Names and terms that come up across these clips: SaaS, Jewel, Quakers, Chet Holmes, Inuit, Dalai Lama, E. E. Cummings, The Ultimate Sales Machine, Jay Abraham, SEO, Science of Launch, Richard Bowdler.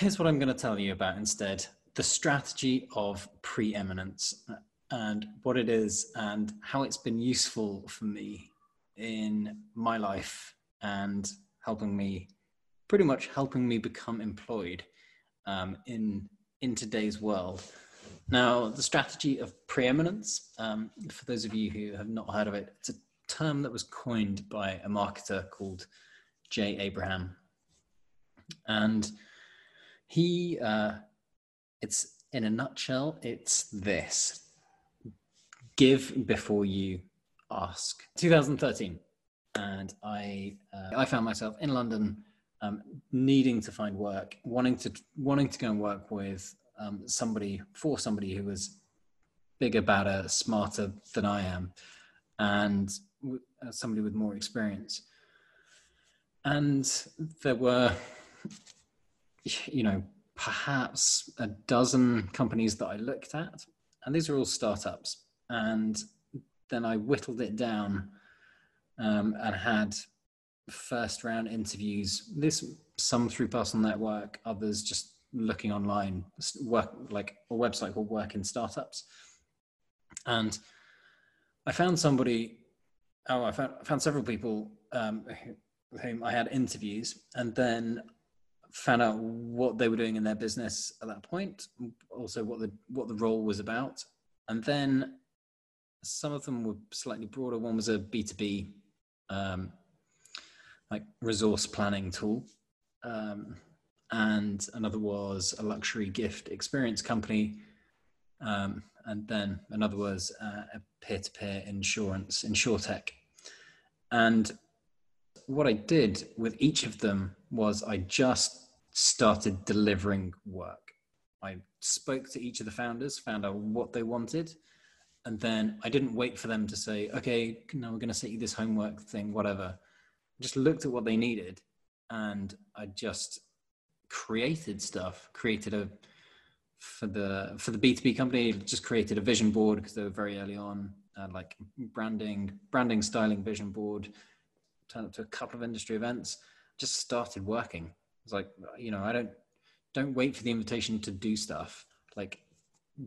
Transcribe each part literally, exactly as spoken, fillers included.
Here's what I'm going to tell you about instead: the strategy of preeminence and what it is and how it's been useful for me in my life and helping me, pretty much helping me become employed um, in, in today's world. Now, the strategy of preeminence, um, for those of you who have not heard of it, it's a term that was coined by a marketer called Jay Abraham. And he, uh, it's in a nutshell, it's this: give before you ask. two thousand thirteen, and I, uh, I found myself in London, um, needing to find work, wanting to wanting to go and work with um, somebody for somebody who was bigger, badder, smarter than I am, and uh, somebody with more experience. And there were, you know, perhaps a dozen companies that I looked at, and these are all startups. And then I whittled it down um, and had first round interviews, this some through personal network, others just looking online, work like a website called Work in Startups. And I found somebody, oh, I found, I found several people um, with whom I had interviews, and then found out what they were doing in their business at that point, also what the what the role was about. And then some of them were slightly broader. One was a B two B um, like resource planning tool. Um, and another was a luxury gift experience company. Um, and then another was uh, a peer-to-peer insurance, insurtech. And what I did with each of them was I just started delivering work. I spoke to each of the founders, found out what they wanted, and then I didn't wait for them to say, okay, now we're going to set you this homework thing, whatever. I just looked at what they needed, and I just created stuff, created a, for the for the B two B company, just created a vision board because they were very early on, uh, like branding, branding, styling, vision board, turned up to a couple of industry events, just started working. It's like, you know, I don't, don't wait for the invitation to do stuff, like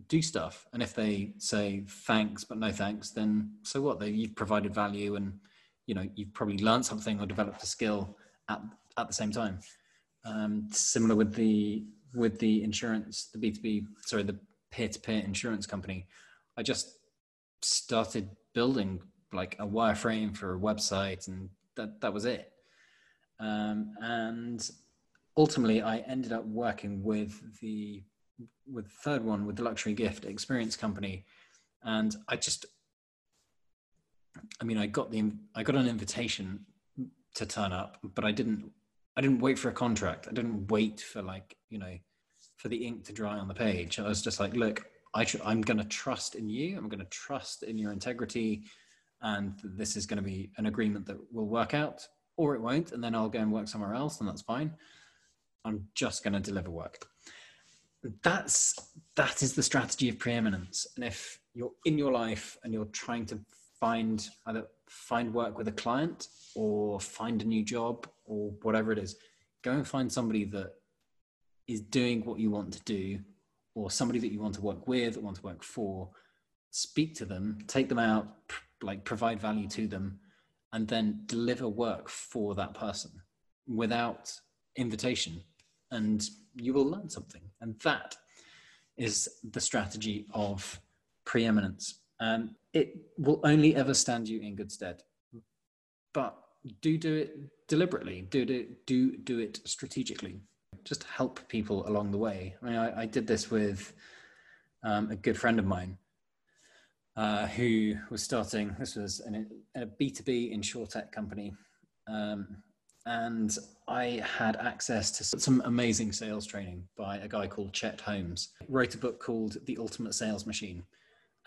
do stuff. And if they say thanks, but no thanks, then so what? They, you've provided value, and, you know, you've probably learned something or developed a skill at, at the same time. Um, similar with the, with the insurance, the B two B, sorry, the peer-to-peer insurance company. I just started building like a wireframe for a website, and that, that was it. Um, and ultimately, I ended up working with the with the third one, with the luxury gift experience company, and I just, I mean, I got the I got an invitation to turn up, but I didn't I didn't wait for a contract. I didn't wait for, like, you know, for the ink to dry on the page. I was just like, look, I should, I'm going to trust in you. I'm going to trust in your integrity, and this is going to be an agreement that will work out, or it won't, and then I'll go and work somewhere else, and that's fine. I'm just going to deliver work. That's, that is the strategy of preeminence. And if you're in your life and you're trying to find either find work with a client or find a new job or whatever it is, go and find somebody that is doing what you want to do, or somebody that you want to work with or want to work for. Speak to them, take them out, like provide value to them, and then deliver work for that person without invitation, and you will learn something. And that is the strategy of preeminence. Um, it will only ever stand you in good stead, but do do it deliberately. Do do do, do it strategically. Just help people along the way. I mean, I, I did this with um, a good friend of mine uh, who was starting. This was an, a B two B insurtech company. Um, And I had access to some amazing sales training by a guy called Chet Holmes. He wrote a book called The Ultimate Sales Machine.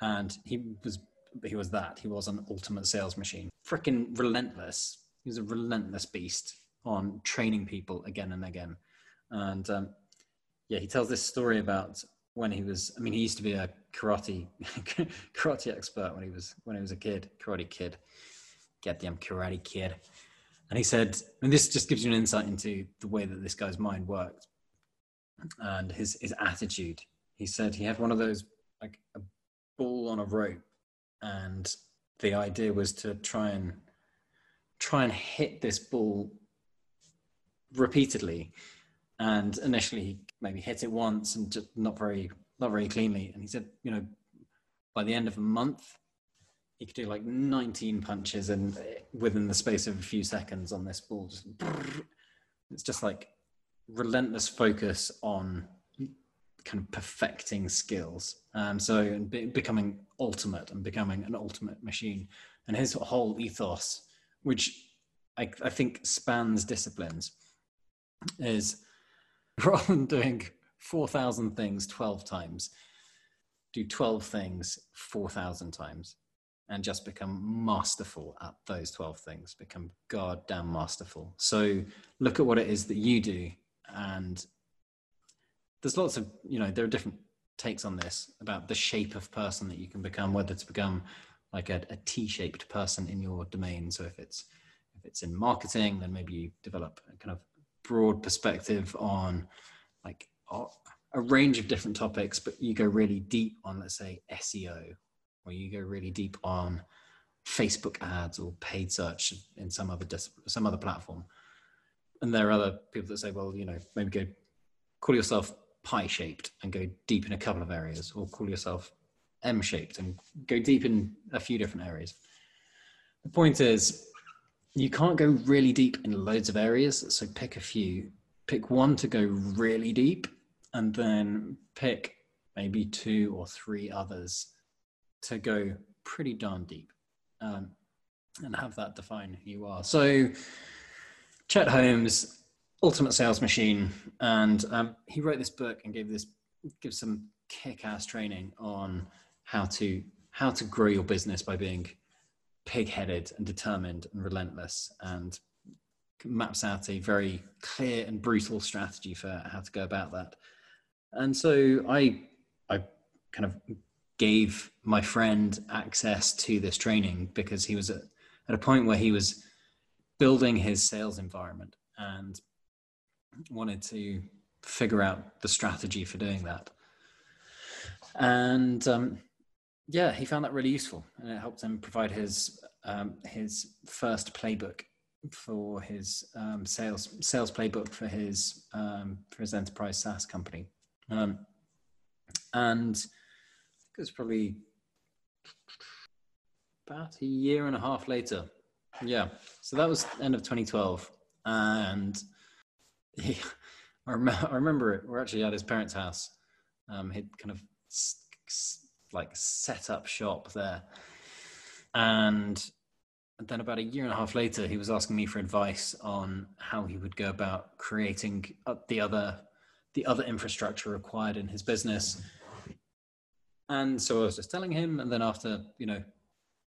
And he was he was that. He was an ultimate sales machine. Freaking relentless. He was a relentless beast on training people again and again. And um, yeah, he tells this story about when he was, I mean, he used to be a karate karate expert when he was when he was a kid, karate kid. Goddamn karate kid. And he said, and this just gives you an insight into the way that this guy's mind worked. and his, his attitude. He said he had one of those, like a ball on a rope, and the idea was to try and try and hit this ball repeatedly. And initially he maybe hit it once and just not very, not very cleanly. And he said, you know, by the end of a month, he could do like nineteen punches and within the space of a few seconds on this ball. Just, it's just like relentless focus on kind of perfecting skills. And so and be, becoming ultimate and becoming an ultimate machine. And his whole ethos, which I, I think spans disciplines, is rather than doing four thousand things twelve times, do twelve things four thousand times and just become masterful at those twelve things, become goddamn masterful. So look at what it is that you do. And there's lots of, you know, there are different takes on this about the shape of person that you can become, whether to become like a, a T-shaped person in your domain. So if it's, if it's in marketing, then maybe you develop a kind of broad perspective on like a range of different topics, but you go really deep on, let's say, S E O, or you go really deep on Facebook ads or paid search in some other dis- some other platform. And there are other people that say, well, you know, maybe go call yourself pie-shaped and go deep in a couple of areas, or call yourself M-shaped and go deep in a few different areas. The point is, you can't go really deep in loads of areas. So pick a few, pick one to go really deep, and then pick maybe two or three others to go pretty darn deep, um, and have that define who you are. So Chet Holmes, Ultimate Sales Machine. And um, he wrote this book and gave this, gives some kick-ass training on how to, how to grow your business by being pig-headed and determined and relentless, and maps out a very clear and brutal strategy for how to go about that. And so I, I kind of gave my friend access to this training because he was at, at a point where he was building his sales environment and wanted to figure out the strategy for doing that. And, um, yeah, he found that really useful, and it helped him provide his um, his first playbook for his um, sales sales playbook for his um, for his enterprise SaaS company. Um, and it was probably about a year and a half later. Yeah, so that was the end of twenty twelve, and he, I, rem- I remember it. We're actually at his parents' house. Um, he'd kind of like set up shop there. And then about a year and a half later, he was asking me for advice on how he would go about creating the other, the other infrastructure required in his business. And so I was just telling him, and then after, you know,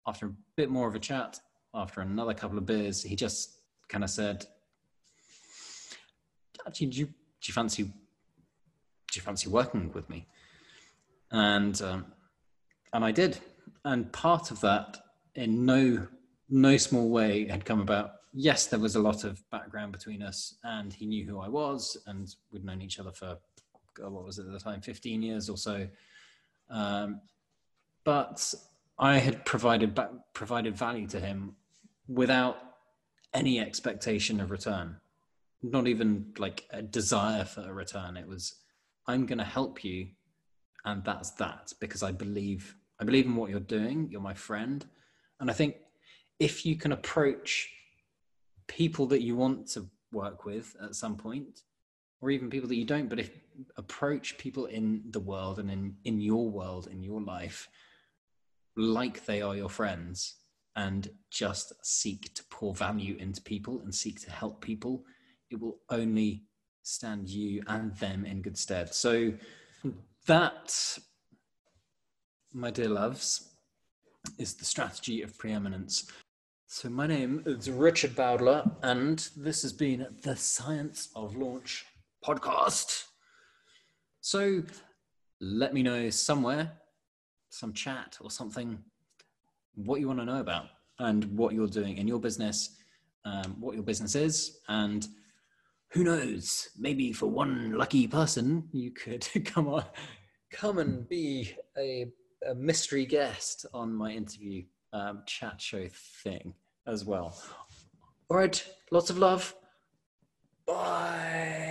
after a bit more of a chat, after another couple of beers, he just kind of said, actually, do you, do you fancy, do you fancy working with me? And, um, And I did. And part of that, in no no small way, had come about. Yes, there was a lot of background between us, and he knew who I was, and we'd known each other for, God, what was it at the time, fifteen years or so. Um, but I had provided back, provided value to him without any expectation of return, not even like a desire for a return. It was, I'm going to help you, and that's that, because I believe... I believe in what you're doing. You're my friend. And I think if you can approach people that you want to work with at some point, or even people that you don't, but if approach people in the world and in, in your world, in your life, like they are your friends, and just seek to pour value into people and seek to help people, it will only stand you and them in good stead. So that, my dear loves, is the strategy of preeminence. So my name is Richard Bowdler, and this has been the Science of Launch podcast. So let me know somewhere, some chat or something, what you want to know about and what you're doing in your business, um, what your business is, and who knows, maybe for one lucky person, you could come on, come and be a, a mystery guest on my interview um, chat show thing as well. All right, lots of love. Bye.